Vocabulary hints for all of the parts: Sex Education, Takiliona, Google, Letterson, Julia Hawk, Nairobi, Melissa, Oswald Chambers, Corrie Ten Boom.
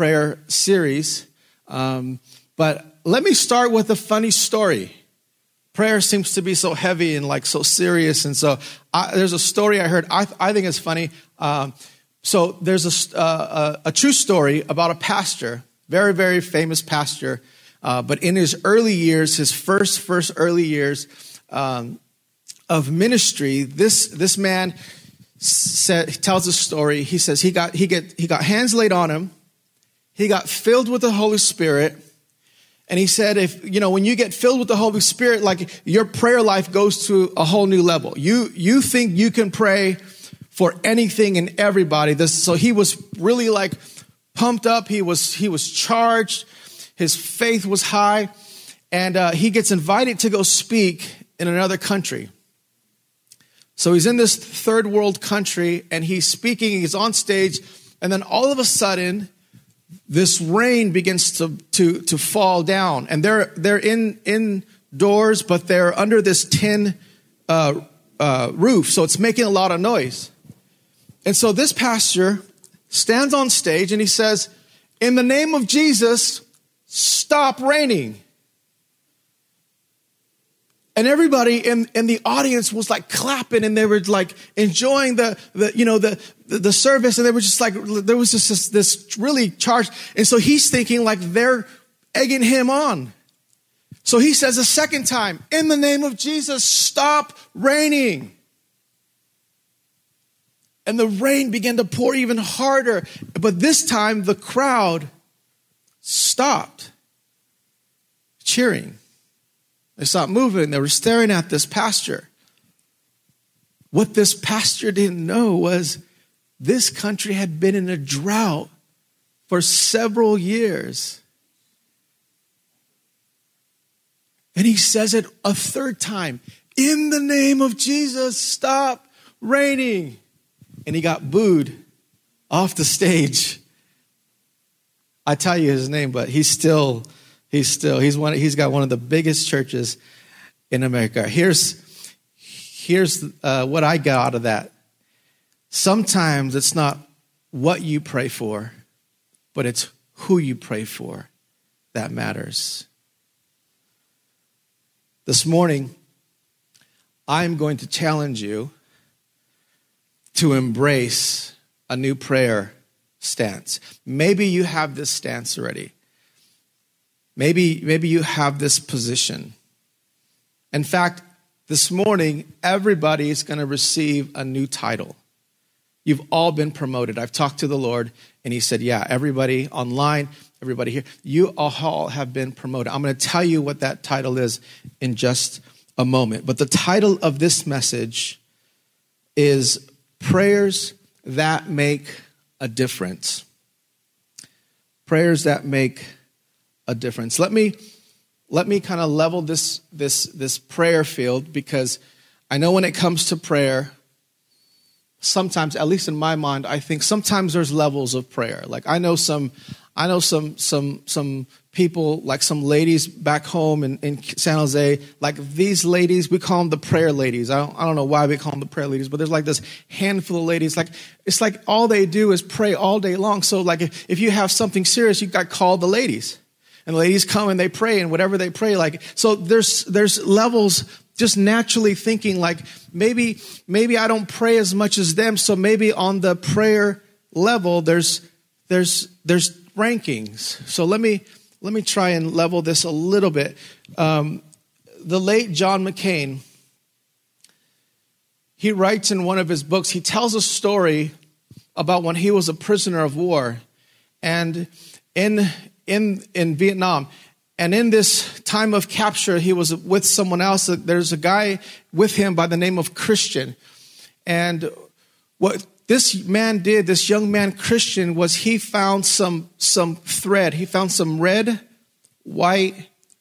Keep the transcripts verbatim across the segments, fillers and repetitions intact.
prayer series. Um, but let me start with a funny story. Prayer seems to be so heavy and like so serious. And so I, there's a story I heard. I, I think it's funny. Um, so there's a, uh, a, a true story about a pastor, very, very famous pastor. Uh, but in his early years, his first, first early years um, of ministry, this this man said, tells a story. He says he got he get he got hands laid on him. He got filled with the Holy Spirit, and he said, if you know, when you get filled with the Holy Spirit, like your prayer life goes to a whole new level. You you think you can pray for anything and everybody. This, so he was really like pumped up. He was he was charged. His faith was high, and uh, he gets invited to go speak in another country. So he's in this third world country, and he's speaking, he's on stage, and then all of a sudden, this rain begins to to, to fall down. And they're they're in indoors, but they're under this tin uh, uh, roof, so it's making a lot of noise. And so this pastor stands on stage, and he says, "In the name of Jesus, stop raining." And everybody in, in the audience was like clapping, and they were like enjoying the, the you know, the, the, the service. And they were just like, there was just this, this really charged. And so he's thinking like they're egging him on. So he says a second time, "In the name of Jesus, stop raining." And the rain began to pour even harder. But this time the crowd stopped cheering. They stopped moving. They were staring at this pastor. What this pastor didn't know was this country had been in a drought for several years. And he says it a third time, "In the name of Jesus, stop raining." And he got booed off the stage. I tell you his name, but he's still, he's still, he's one, he's got one of the biggest churches in America. Here's, here's uh, what I got out of that. Sometimes it's not what you pray for, but it's who you pray for that matters. This morning, I'm going to challenge you to embrace a new prayer stance. Maybe you have this stance already. Maybe, maybe you have this position. In fact, this morning, everybody is going to receive a new title. You've all been promoted. I've talked to the Lord, and he said, yeah, everybody online, everybody here, you all have been promoted. I'm going to tell you what that title is in just a moment. But the title of this message is Prayers That Make a Difference. Prayers that make a difference. Let me let me kind of level this this this prayer field, because I know when it comes to prayer, sometimes, at least in my mind, I think sometimes there's levels of prayer. Like I know some I know some some some people, like some ladies back home in, in San Jose, like these ladies, we call them the prayer ladies. I don't, I don't know why we call them the prayer ladies, but there's like this handful of ladies. Like it's like all they do is pray all day long. So like if, if you have something serious, you got called the ladies. And the ladies come and they pray, and whatever they pray, like so there's there's levels. Just naturally thinking like maybe maybe I don't pray as much as them, so maybe on the prayer level there's there's there's rankings. So let me Let me try and level this a little bit. Um, the late John McCain, he writes in one of his books, he tells a story about when he was a prisoner of war and in in in Vietnam. And in this time of capture, he was with someone else. There's a guy with him by the name of Christian. And what this man did, this young man, Christian, was he found some some thread. He found some red, white,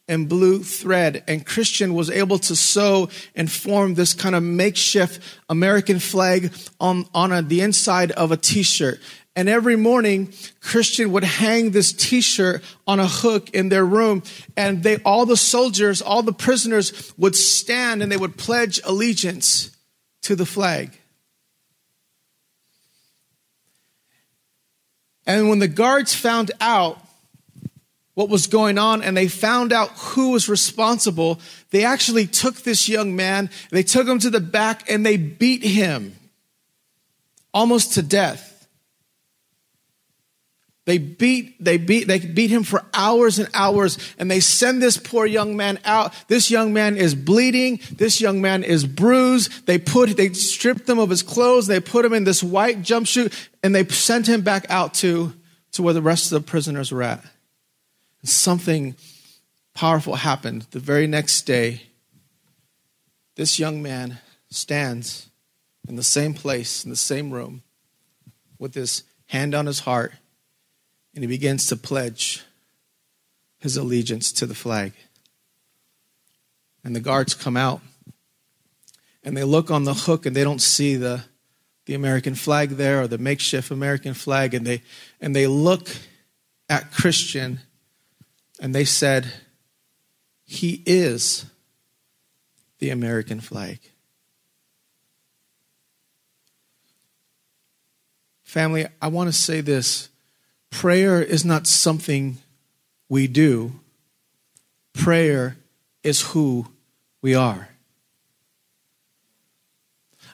and blue thread. And Christian was able to sew and form this kind of makeshift American flag on, on a, the inside of a T-shirt. And every morning, Christian would hang this T-shirt on a hook in their room. And they, all the soldiers, all the prisoners would stand and they would pledge allegiance to the flag. And when the guards found out what was going on and they found out who was responsible, they actually took this young man, they took him to the back and they beat him almost to death. They beat, they beat, they beat him for hours and hours, and they send this poor young man out. This young man is bleeding. This young man is bruised. They put, they stripped him of his clothes. They put him in this white jumpsuit, and they sent him back out to, to where the rest of the prisoners were at. And something powerful happened. The very next day, this young man stands in the same place, in the same room, with his hand on his heart. And he begins to pledge his allegiance to the flag. And the guards come out. And they look on the hook and they don't see the, the American flag there or the makeshift American flag. And they, and they look at Christian and they said, "He is the American flag." Family, I want to say this. Prayer is not something we do. Prayer is who we are.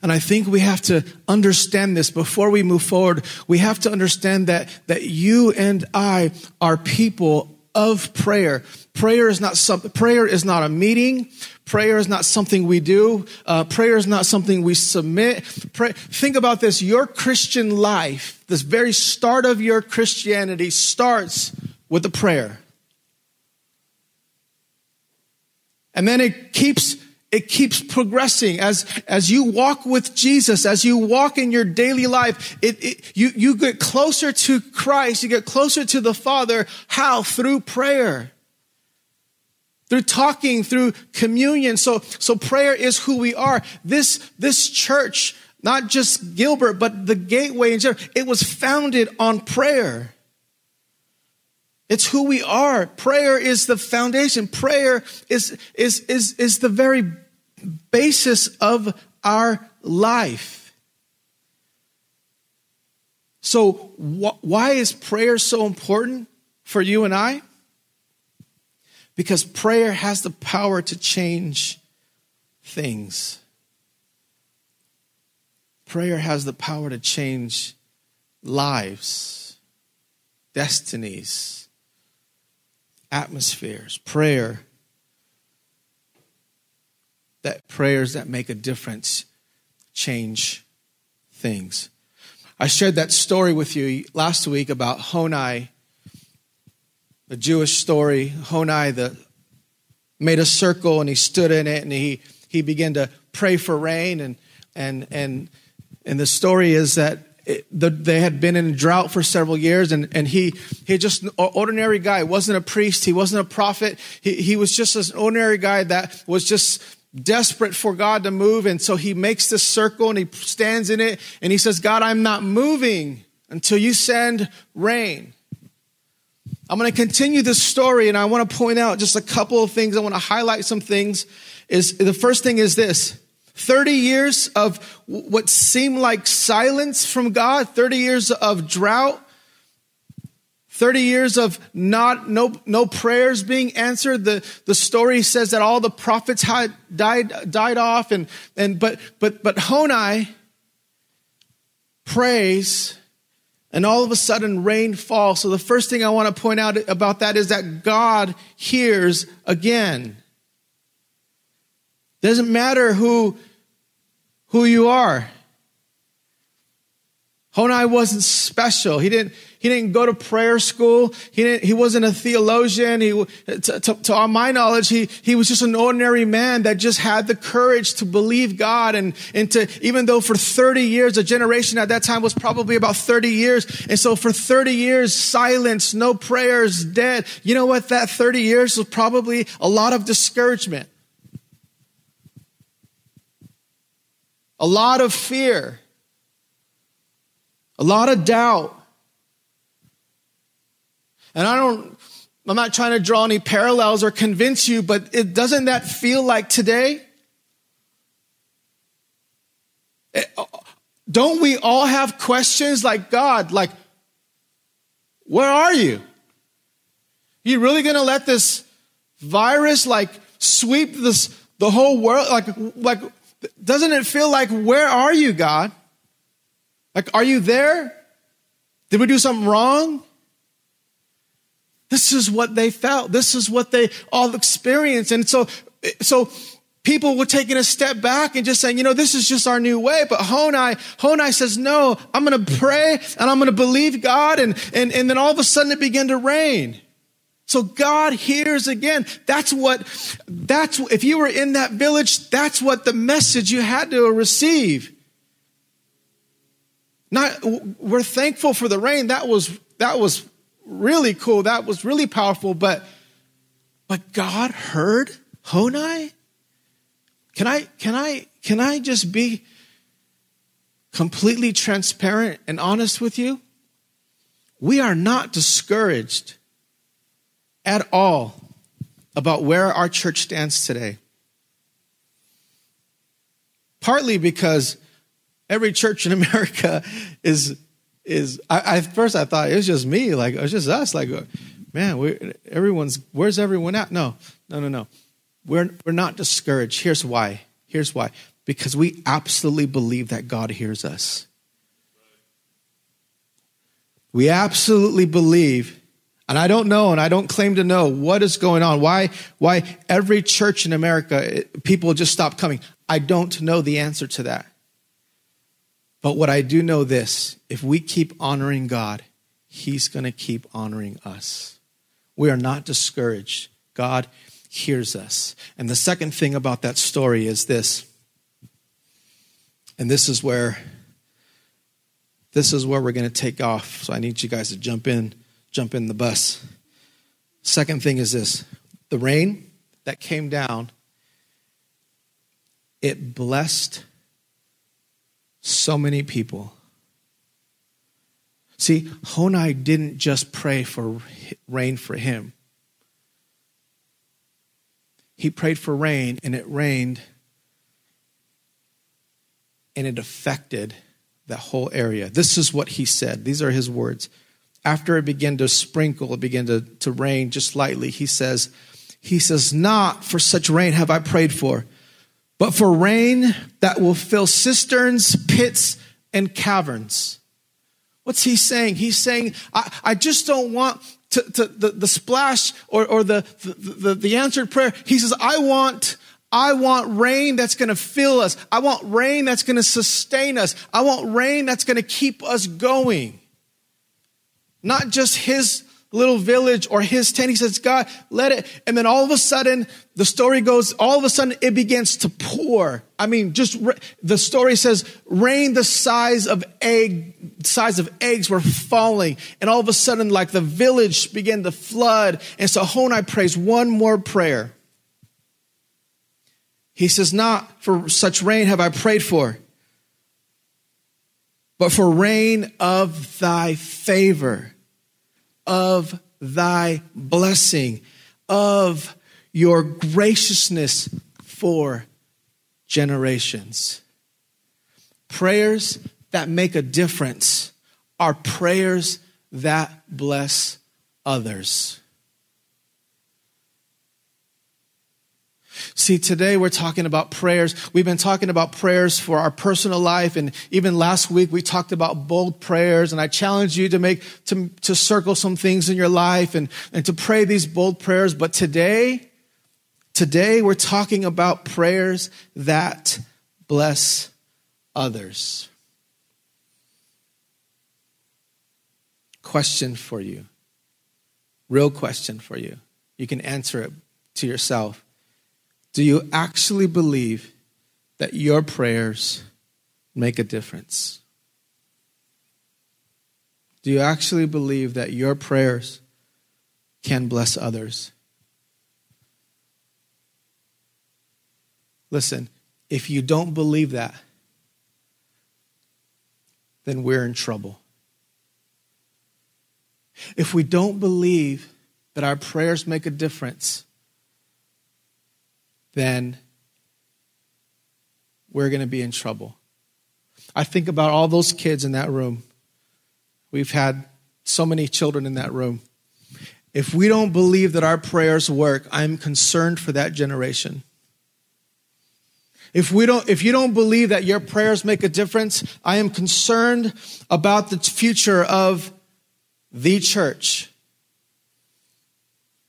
And I think we have to understand this before we move forward. We have to understand that, that you and I are people of prayer. Prayer is not some, prayer is not a meeting. Prayer is not something we do. Uh, prayer is not something we submit. Pray, think about this. Your Christian life, this very start of your Christianity starts with a prayer. And then it keeps It keeps progressing as, as you walk with Jesus, as you walk in your daily life, it, it, you, you get closer to Christ, you get closer to the Father. How? Through prayer. Through talking, through communion. So, so prayer is who we are. This, this church, not just Gilbert, but the Gateway in general, it was founded on prayer. It's who we are. Prayer is the foundation. Prayer is, is, is, is the very basis of our life. So wh- why is prayer so important for you and I? Because prayer has the power to change things. Prayer has the power to change lives, destinies, atmospheres. Prayer, that prayers that make a difference change things. I shared that story with you last week about Honi, the Jewish story. Honi the, made a circle and he stood in it and he, he began to pray for rain. And and and and the story is that It, the, they had been in drought for several years, and, and he he just an ordinary guy. He wasn't a priest. He wasn't a prophet. He, he was just an ordinary guy that was just desperate for God to move. And so he makes this circle, and he stands in it, and he says, "God, I'm not moving until you send rain." I'm going to continue this story, and I want to point out just a couple of things. I want to highlight some things. Is the first thing is this. thirty years of what seemed like silence from God, thirty years of drought, thirty years of not no no prayers being answered. The, the story says that all the prophets had died died off, and and but but but Honi prays, and all of a sudden rain falls. So the first thing I want to point out about that is that God hears again. Doesn't matter who, who you are. Honi wasn't special. He didn't, he didn't go to prayer school. He didn't, he wasn't a theologian. He, to, to, to my knowledge, he, he was just an ordinary man that just had the courage to believe God. And, and to, even though for thirty years, a generation at that time was probably about thirty years. And so for thirty years, silence, no prayers, dead. You know what? That thirty years was probably a lot of discouragement. A lot of fear, a lot of doubt. And I don't, I'm not trying to draw any parallels or convince you, but it doesn't that feel like today? It, don't we all have questions like, God, like, Where are you? You really going to let this virus like sweep this the whole world? Like, like, doesn't it feel like, where are you, God? Like, are you there? Did we do something wrong? This is what they felt. This is what they all experienced. And so, so people were taking a step back and just saying, you know, this is just our new way. But Honai, Honai says, no, I'm going to pray and I'm going to believe God. And, and, and then all of a sudden it began to rain. So God hears again. That's what, that's, if you were in that village, that's what the message you had to receive. Not, we're thankful for the rain. That was, that was really cool. That was really powerful. But, but God heard Honai. Can I, can I, can I just be completely transparent and honest with you? We are not discouraged at all about where our church stands today. Partly because every church in America is, is I, I first I thought it was just me, like it was just us, like, man, we, everyone's, where's everyone at? No, no, no, no. We're, we're not discouraged. Here's why. Here's why. Because we absolutely believe that God hears us. We absolutely believe, and I don't know, and I don't claim to know what is going on. Why, why every church in America, it, people just stop coming. I don't know the answer to that. But what I do know this, if we keep honoring God, he's going to keep honoring us. We are not discouraged. God hears us. And the second thing about that story is this, and this is where, this is where we're going to take off. So I need you guys to jump in, jump in the bus. Second thing is this, the rain that came down, it blessed so many people. See, Honai didn't just pray for rain for him. He prayed for rain, and it rained, and it affected the whole area. This is what he said. These are his words. After it began to sprinkle, it began to, to rain just lightly. He says, he says, not for such rain have I prayed for, but for rain that will fill cisterns, pits, and caverns. What's he saying? He's saying, I, I just don't want to, to, the, the splash or, or the, the, the, the answered prayer. He says, I want, I want rain that's going to fill us. I want rain that's going to sustain us. I want rain that's going to keep us going. Not just his little village or his tent. He says, God, let it. And then all of a sudden, the story goes, all of a sudden it begins to pour. I mean, just the story says rain, the size of egg, size of eggs were falling. And all of a sudden, like the village began to flood. And so Honai prays one more prayer. He says, not for such rain have I prayed for, but for rain of thy favor, of thy blessing, of your graciousness for generations. Prayers that make a difference are prayers that bless others. See, today we're talking about prayers. We've been talking about prayers for our personal life. And even last week, we talked about bold prayers. And I challenge you to make, to, to circle some things in your life and, and to pray these bold prayers. But today, today we're talking about prayers that bless others. Question for you. Real question for you. You can answer it to yourself. Do you actually believe that your prayers make a difference? Do you actually believe that your prayers can bless others? Listen, if you don't believe that, then we're in trouble. If we don't believe that our prayers make a difference, then we're going to be in trouble. I think about all those kids in that room. We've had So many children in that room. If we don't believe that our prayers work, I'm concerned for that generation. If we don't, if you don't believe that your prayers make a difference, I am concerned about the future of the church.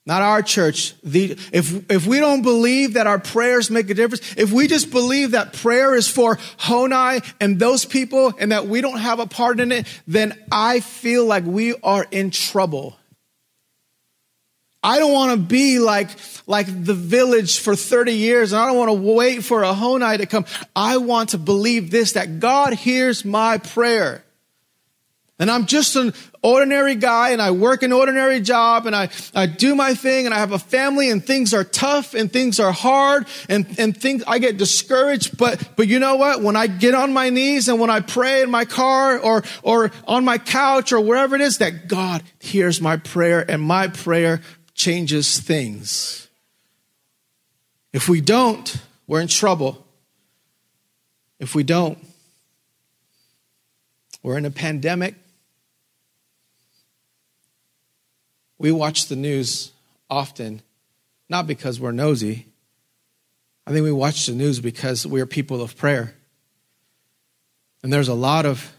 Not our church. The, if, if we don't believe that our prayers make a difference, if we just believe that prayer is for Honai and those people and that we don't have a part in it, then I feel like we are in trouble. I don't want to be like, like the village for thirty years, and I don't want to wait for a Honai to come. I want to believe this, that God hears my prayer. And I'm just an ordinary guy, and I work an ordinary job, and I, I do my thing, and I have a family, and things are tough, and things are hard, and, and things, I get discouraged. But, but you know what? When I get on my knees and when I pray in my car or, or on my couch or wherever it is, that God hears my prayer, and my prayer changes things. If we don't, we're in trouble. If we don't, we're in a pandemic. We watch the news often, not because we're nosy. I think we watch the news because we're people of prayer. And there's a lot of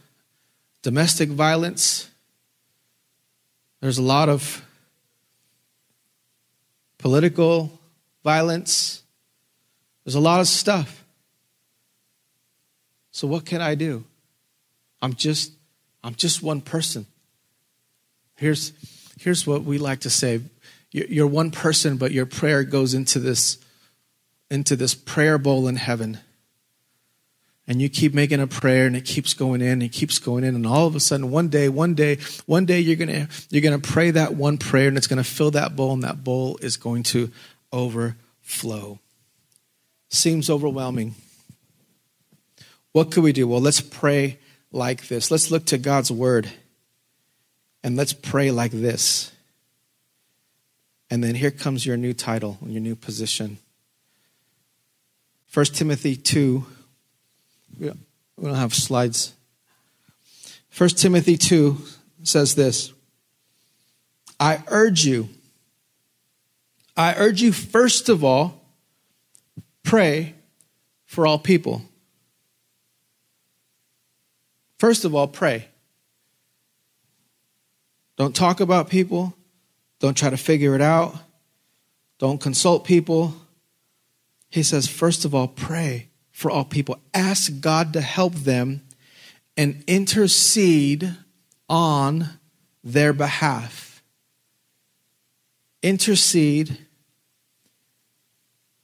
domestic violence. There's a lot of political violence. There's a lot of stuff. So what can I do? I'm just, I'm just one person. Here's... Here's what we like to say. You're one person, but your prayer goes into this, into this prayer bowl in heaven. And you keep making a prayer, and it keeps going in, and it keeps going in. And all of a sudden, one day, one day, one day, you're gonna, you're gonna pray that one prayer, and it's gonna fill that bowl, and that bowl is going to overflow. Seems overwhelming. What could we do? Well, let's pray like this. Let's look to God's word. And let's pray like this. And then here comes your new title, your new position. First Timothy two. We don't have slides. First Timothy two says this. I urge you. I urge you first of all, pray for all people. First of all, pray. Don't talk about people. Don't try to figure it out. Don't consult people. He says, first of all, pray for all people. Ask God to help them and intercede on their behalf. Intercede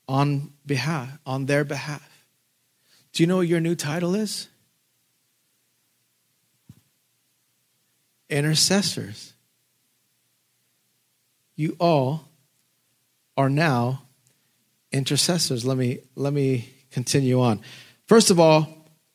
on behalf, on their behalf. Do you know what your new title is? Intercessors. You all are now intercessors. Let me let me continue on. First of all,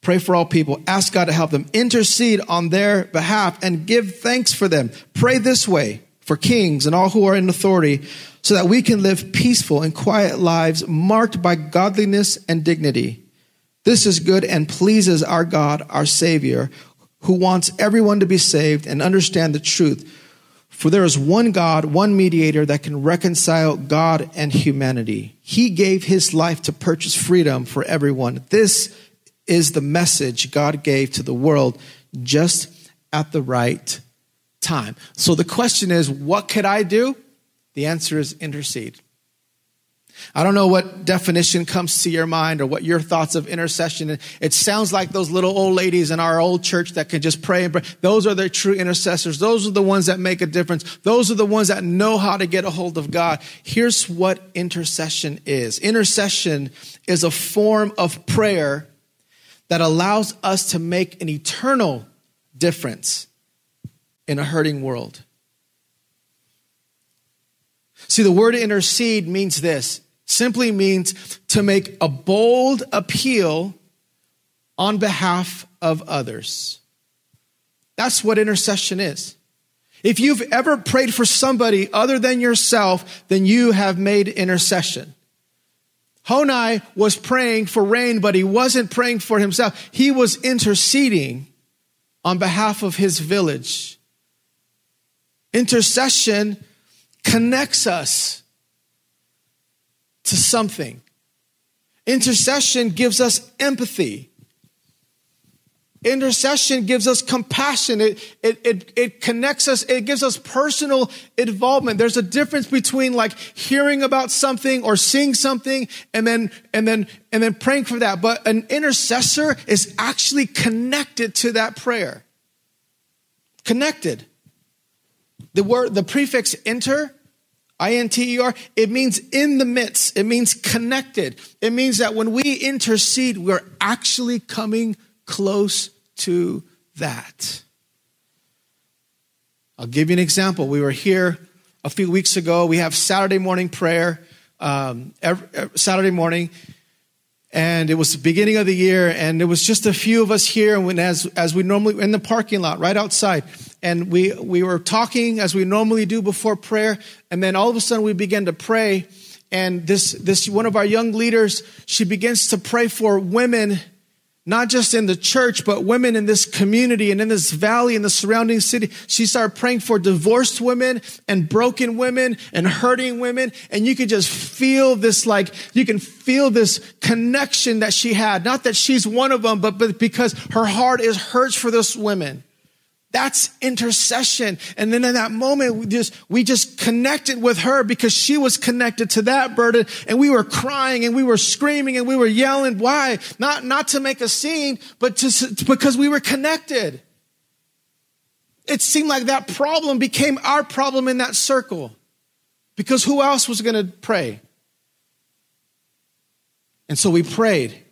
pray for all people. Ask God to help them. Intercede on their behalf and give thanks for them. Pray this way for kings and all who are in authority so that we can live peaceful and quiet lives marked by godliness and dignity. This is good and pleases our God, our Savior, who wants everyone to be saved and understand the truth. For there is one God, one mediator that can reconcile God and humanity. He gave his life to purchase freedom for everyone. This is the message God gave to the world just at the right time. So the question is, what could I do? The answer is intercede. I don't know what definition comes to your mind or what your thoughts of intercession. It sounds like those little old ladies in our old church that can just pray and pray. Those are the true intercessors. Those are the ones that make a difference. Those are the ones that know how to get a hold of God. Here's what intercession is. Intercession is a form of prayer that allows us to make an eternal difference in a hurting world. See, the word intercede means this. Simply means to make a bold appeal on behalf of others. That's what intercession is. If you've ever prayed for somebody other than yourself, then you have made intercession. Honai was praying for rain, but he wasn't praying for himself. He was interceding on behalf of his village. Intercession connects us to something. Intercession gives us empathy. Intercession gives us compassion. It, it, it, it connects us. It gives us personal involvement. There's a difference between like hearing about something or seeing something and then, and then, and then praying for that. But an intercessor is actually connected to that prayer. Connected. The word, the prefix inter, I N T E R, it means in the midst. It means connected. It means that when we intercede, we're actually coming close to that. I'll give you an example. We were here a few weeks ago. We have Saturday morning prayer, um, every, every Saturday morning, and it was the beginning of the year, and there was just a few of us here, and when, as as we normally in the parking lot right outside, and we we were talking as we normally do before prayer, and then all of a sudden we began to pray, and this this one of our young leaders, she begins to pray for women. Not just in the church, but women in this community and in this valley and the surrounding city. She started praying for divorced women and broken women and hurting women. And you could just feel this, like, you can feel this connection that she had. Not that she's one of them, but, but because her heart is hurts for those women. That's intercession. And then in that moment, we just, we just connected with her because she was connected to that burden. And we were crying and we were screaming and we were yelling. Why? Not, not to make a scene, but to, because we were connected. It seemed like that problem became our problem in that circle because who else was going to pray? And so we prayed.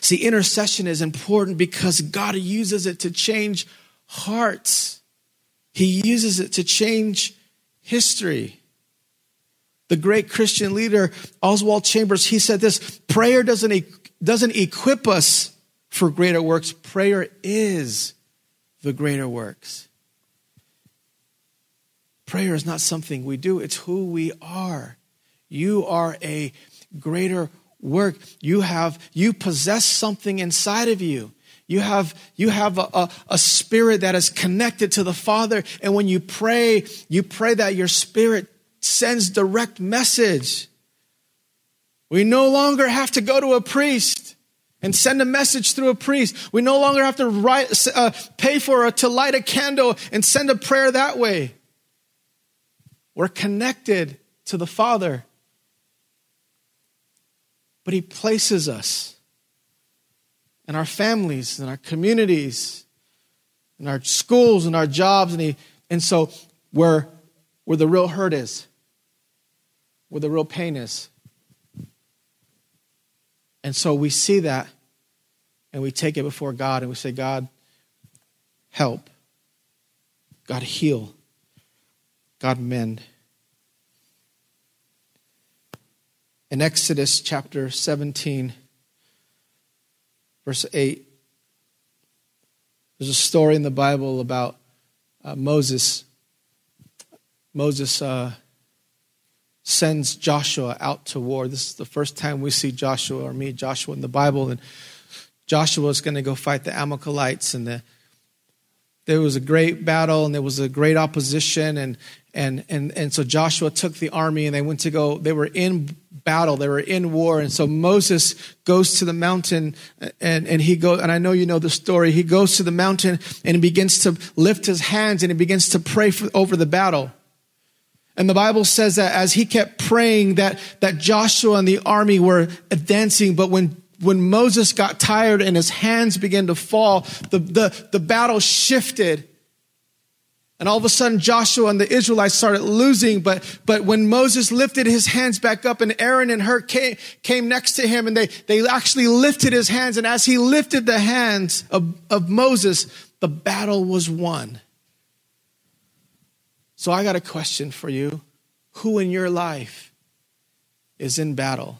See, intercession is important because God uses it to change hearts. He uses it to change history. The great Christian leader, Oswald Chambers, he said this, prayer doesn't, doesn't equip us for greater works. Prayer is the greater works. Prayer is not something we do. It's who we are. You are a greater work. You have, you possess something inside of you. You have, you have a, a, a spirit that is connected to the Father. And when you pray, you pray that your spirit sends direct message. We no longer have to go to a priest and send a message through a priest. We no longer have to write, uh, pay for a, to light a candle and send a prayer that way. We're connected to the Father. But he places us in our families, in our communities, in our schools, in our jobs. And, he, and so where, where the real hurt is, where the real pain is. And so we see that and we take it before God and we say, God, help. God, heal. God, mend. In Exodus chapter seventeen, verse eight, there's a story in the Bible about uh, Moses. Moses uh, sends Joshua out to war. This is the first time we see Joshua or meet Joshua in the Bible. And Joshua is going to go fight the Amalekites. And the, there was a great battle and there was a great opposition. And And, and and so Joshua took the army and they went to go, they were in battle, they were in war. And so Moses goes to the mountain and, and he goes, and I know you know the story, he goes to the mountain and he begins to lift his hands and he begins to pray for, over the battle. And the Bible says that as he kept praying that, that Joshua and the army were advancing, but when when Moses got tired and his hands began to fall, the the, the battle shifted. And all of a sudden, Joshua and the Israelites started losing. But but when Moses lifted his hands back up and Aaron and Hur came, came next to him and they, they actually lifted his hands. And as he lifted the hands of, of Moses, the battle was won. So I got a question for you. Who in your life is in battle?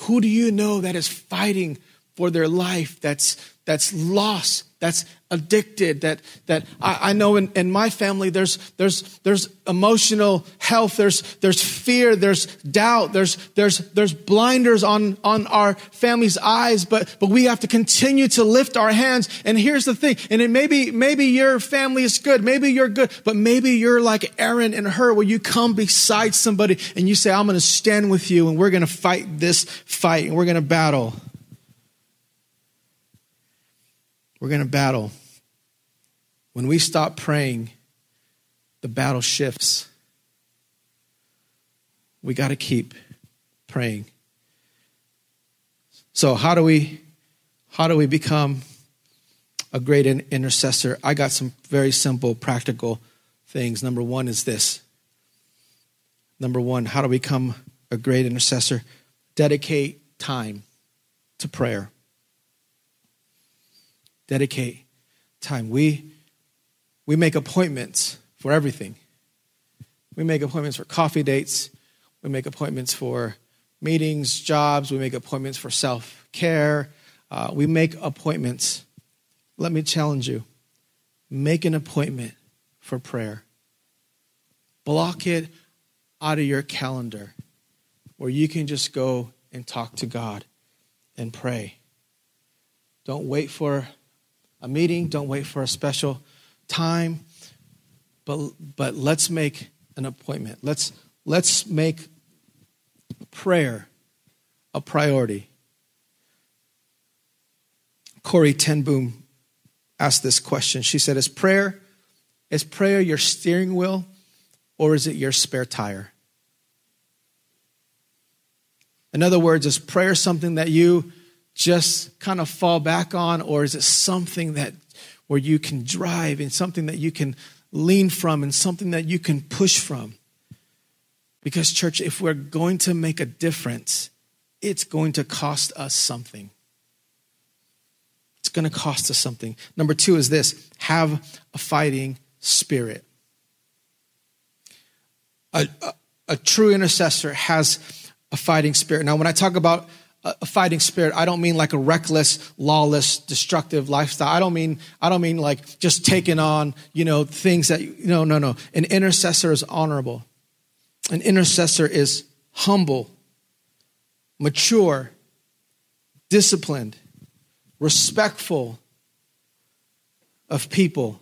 Who do you know that is fighting for their life that's that's lost, that's addicted, that that I, I know in, in my family there's there's there's emotional health, there's there's fear, there's doubt, there's there's there's blinders on on our family's eyes, but but we have to continue to lift our hands. And here's the thing, and it maybe maybe your family is good, maybe you're good, but maybe you're like Aaron and Hur, where you come beside somebody and you say, I'm gonna stand with you and we're gonna fight this fight and we're gonna battle. We're going to battle. When we stop praying, the battle shifts. We got to keep praying. So how do we, how do we become a great in- intercessor? I got some very simple, practical things. Number one is this. Number one, how do we become a great intercessor? Dedicate time to prayer. Dedicate time. We we make appointments for everything. We make appointments for coffee dates. We make appointments for meetings, jobs. We make appointments for self-care. Uh, we make appointments. Let me challenge you. Make an appointment for prayer. Block it out of your calendar where you can just go and talk to God and pray. Don't wait for a meeting, don't wait for a special time, but but let's make an appointment. Let's let's make prayer a priority. Corrie Ten Boom asked this question. She said, "Is prayer is prayer your steering wheel, or is it your spare tire?" In other words, is prayer something that you just kind of fall back on, or is it something that where you can drive and something that you can lean from and something that you can push from? Because church, if we're going to make a difference, it's going to cost us something. It's going to cost us something. Number two is this: have a fighting spirit. A, a, a true intercessor has a fighting spirit. Now, when I talk about a fighting spirit, I don't mean like a reckless, lawless, destructive lifestyle. I don't mean, I don't mean like just taking on, you know, things that, you know, no, no. An intercessor is honorable. An intercessor is humble, mature, disciplined, respectful of people.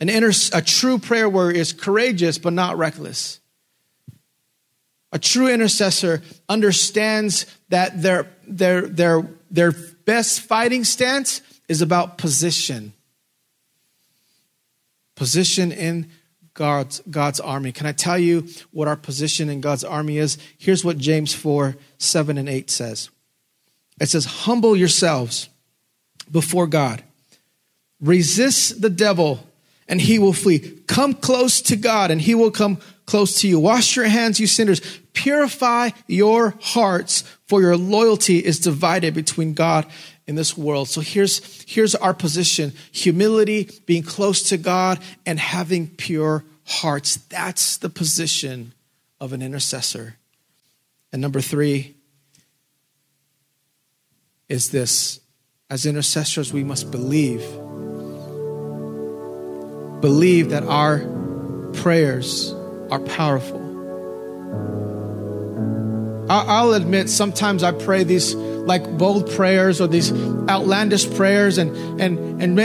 An inter- a true prayer warrior is courageous, but not reckless. A true intercessor understands that their their their their best fighting stance is about position. Position in God's God's army. Can I tell you what our position in God's army is? Here's what James four, seven and eight says. It says, "Humble yourselves before God. Resist the devil and he will flee. Come close to God and he will come close to you. Wash your hands, you sinners. Purify your hearts, for your loyalty is divided between God and this world." So here's, here's our position: humility, being close to God, and having pure hearts. That's the position of an intercessor. And number three is this: as intercessors, we must believe. Believe that our prayers are powerful. I'll admit, sometimes I pray these like bold prayers or these outlandish prayers, and and and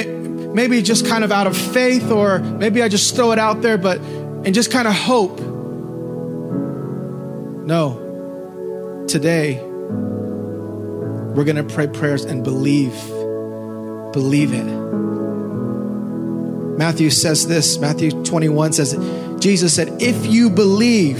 maybe just kind of out of faith, or maybe I just throw it out there, but and just kind of hope. No, today we're gonna pray prayers and believe, believe it. Matthew says this. Matthew twenty-one says, Jesus said, "If you believe,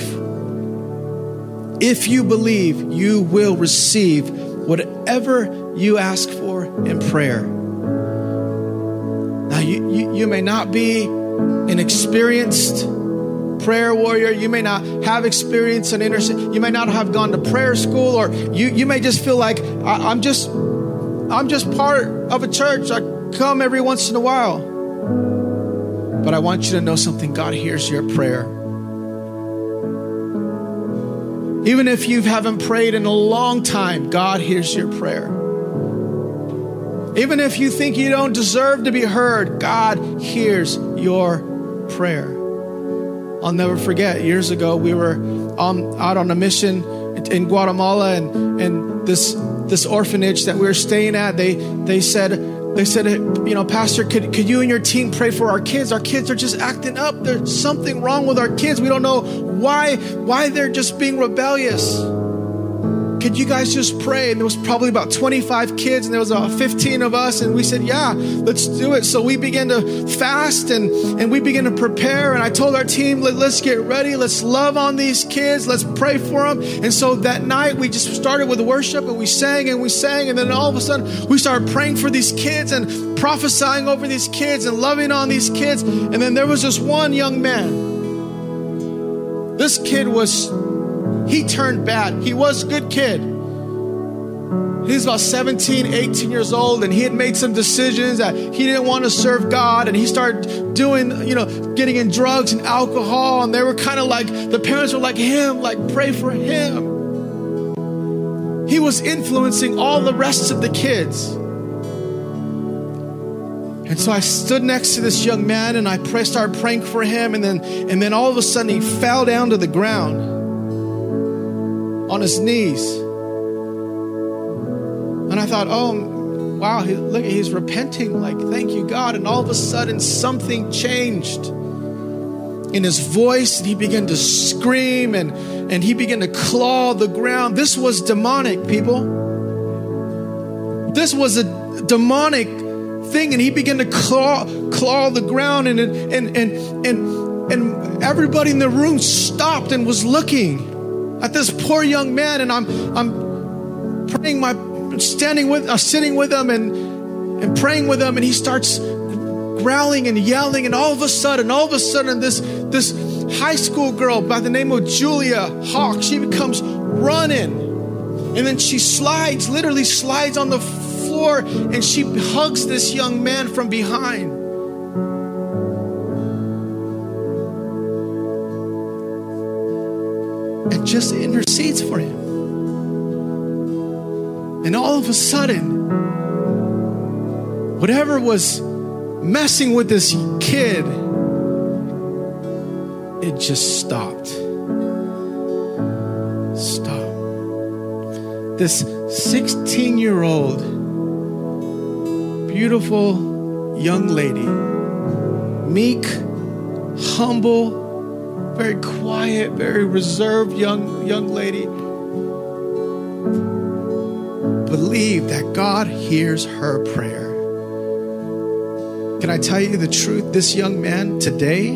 if you believe, you will receive whatever you ask for in prayer." Now, you, you, you may not be an experienced prayer warrior. You may not have experience in intercession. You may not have gone to prayer school, or you, you may just feel like I, I'm just I'm just part of a church. I come every once in a while. But I want you to know something: God hears your prayer. Even if you haven't prayed in a long time, God hears your prayer. Even if you think you don't deserve to be heard, God hears your prayer. I'll never forget, years ago, we were on, out on a mission in Guatemala, and, and this this orphanage that we were staying at, they they said, they said, you know, Pastor, could, could you and your team pray for our kids? Our kids are just acting up. There's something wrong with our kids. We don't know why, why they're just being rebellious. Could you guys just pray? And there was probably about twenty-five kids, and there was about fifteen of us, and we said, yeah, let's do it. So we began to fast, and, and we began to prepare, and I told our team, Let, let's get ready, let's love on these kids, let's pray for them. And so that night, we just started with worship, and we sang, and we sang, and then all of a sudden, we started praying for these kids, and prophesying over these kids, and loving on these kids. And then there was this one young man. This kid was... he turned bad. He was a good kid. He was about seventeen, eighteen years old, and he had made some decisions that he didn't want to serve God, and he started doing, you know, getting in drugs and alcohol, and they were kind of like, the parents were like him, like, pray for him. He was influencing all the rest of the kids. And so I stood next to this young man, and I pray, started praying for him, and then, and then all of a sudden he fell down to the ground on his knees. And I thought, oh, wow, he, look, he's repenting, like, thank you, God. And all of a sudden, something changed in his voice, and he began to scream, and, and he began to claw the ground. This was demonic, people. This was a demonic thing, and he began to claw, claw the ground, and, and, and, and, and, and everybody in the room stopped and was looking at this poor young man, and I'm, I'm praying, my standing with, uh, sitting with him, and and praying with him, and he starts growling and yelling, and all of a sudden, all of a sudden, this this high school girl by the name of Julia Hawk, she becomes running, and then she slides, literally slides on the floor, and she hugs this young man from behind. And just intercedes for him. And all of a sudden, whatever was messing with this kid, it just stopped. Stop. This sixteen-year-old, beautiful young lady, meek, humble, very quiet, very reserved young young lady, believed that God hears her prayer. Can I tell you the truth? This young man today,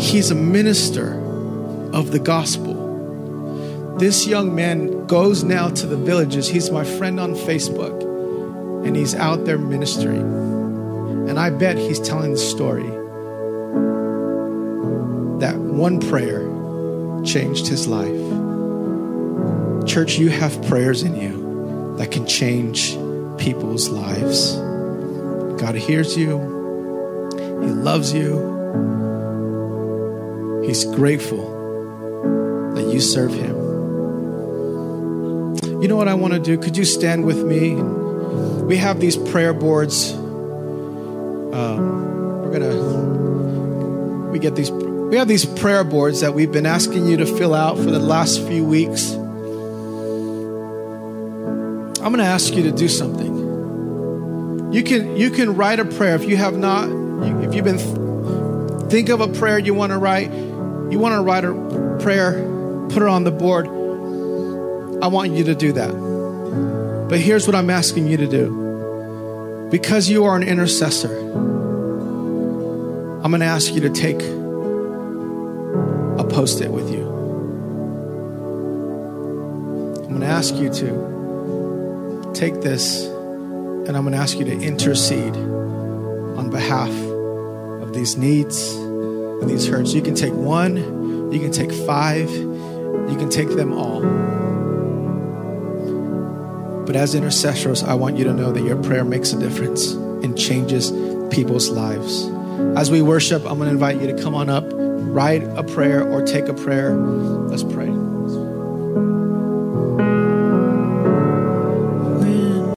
he's a minister of the gospel. This young man goes now to the villages. He's my friend on Facebook, and he's out there ministering. And I bet he's telling the story. That one prayer changed his life. Church, you have prayers in you that can change people's lives. God hears you. He loves you. He's grateful that you serve him. You know what I want to do? Could you stand with me? We have these prayer boards. Um, we're going to, we get these We have these prayer boards that we've been asking you to fill out for the last few weeks. I'm going to ask you to do something. You can you can write a prayer. If you have not, if you've been, think of a prayer you want to write. You want to write a prayer, put it on the board. I want you to do that. But here's what I'm asking you to do. Because you are an intercessor, I'm going to ask you to take post it with you. I'm going to ask you to take this, and I'm going to ask you to intercede on behalf of these needs and these hurts. You can take one, you can take five, you can take them all. But as intercessors, I want you to know that your prayer makes a difference and changes people's lives. As we worship, I'm going to invite you to come on up. Write a prayer or take a prayer. Let's pray.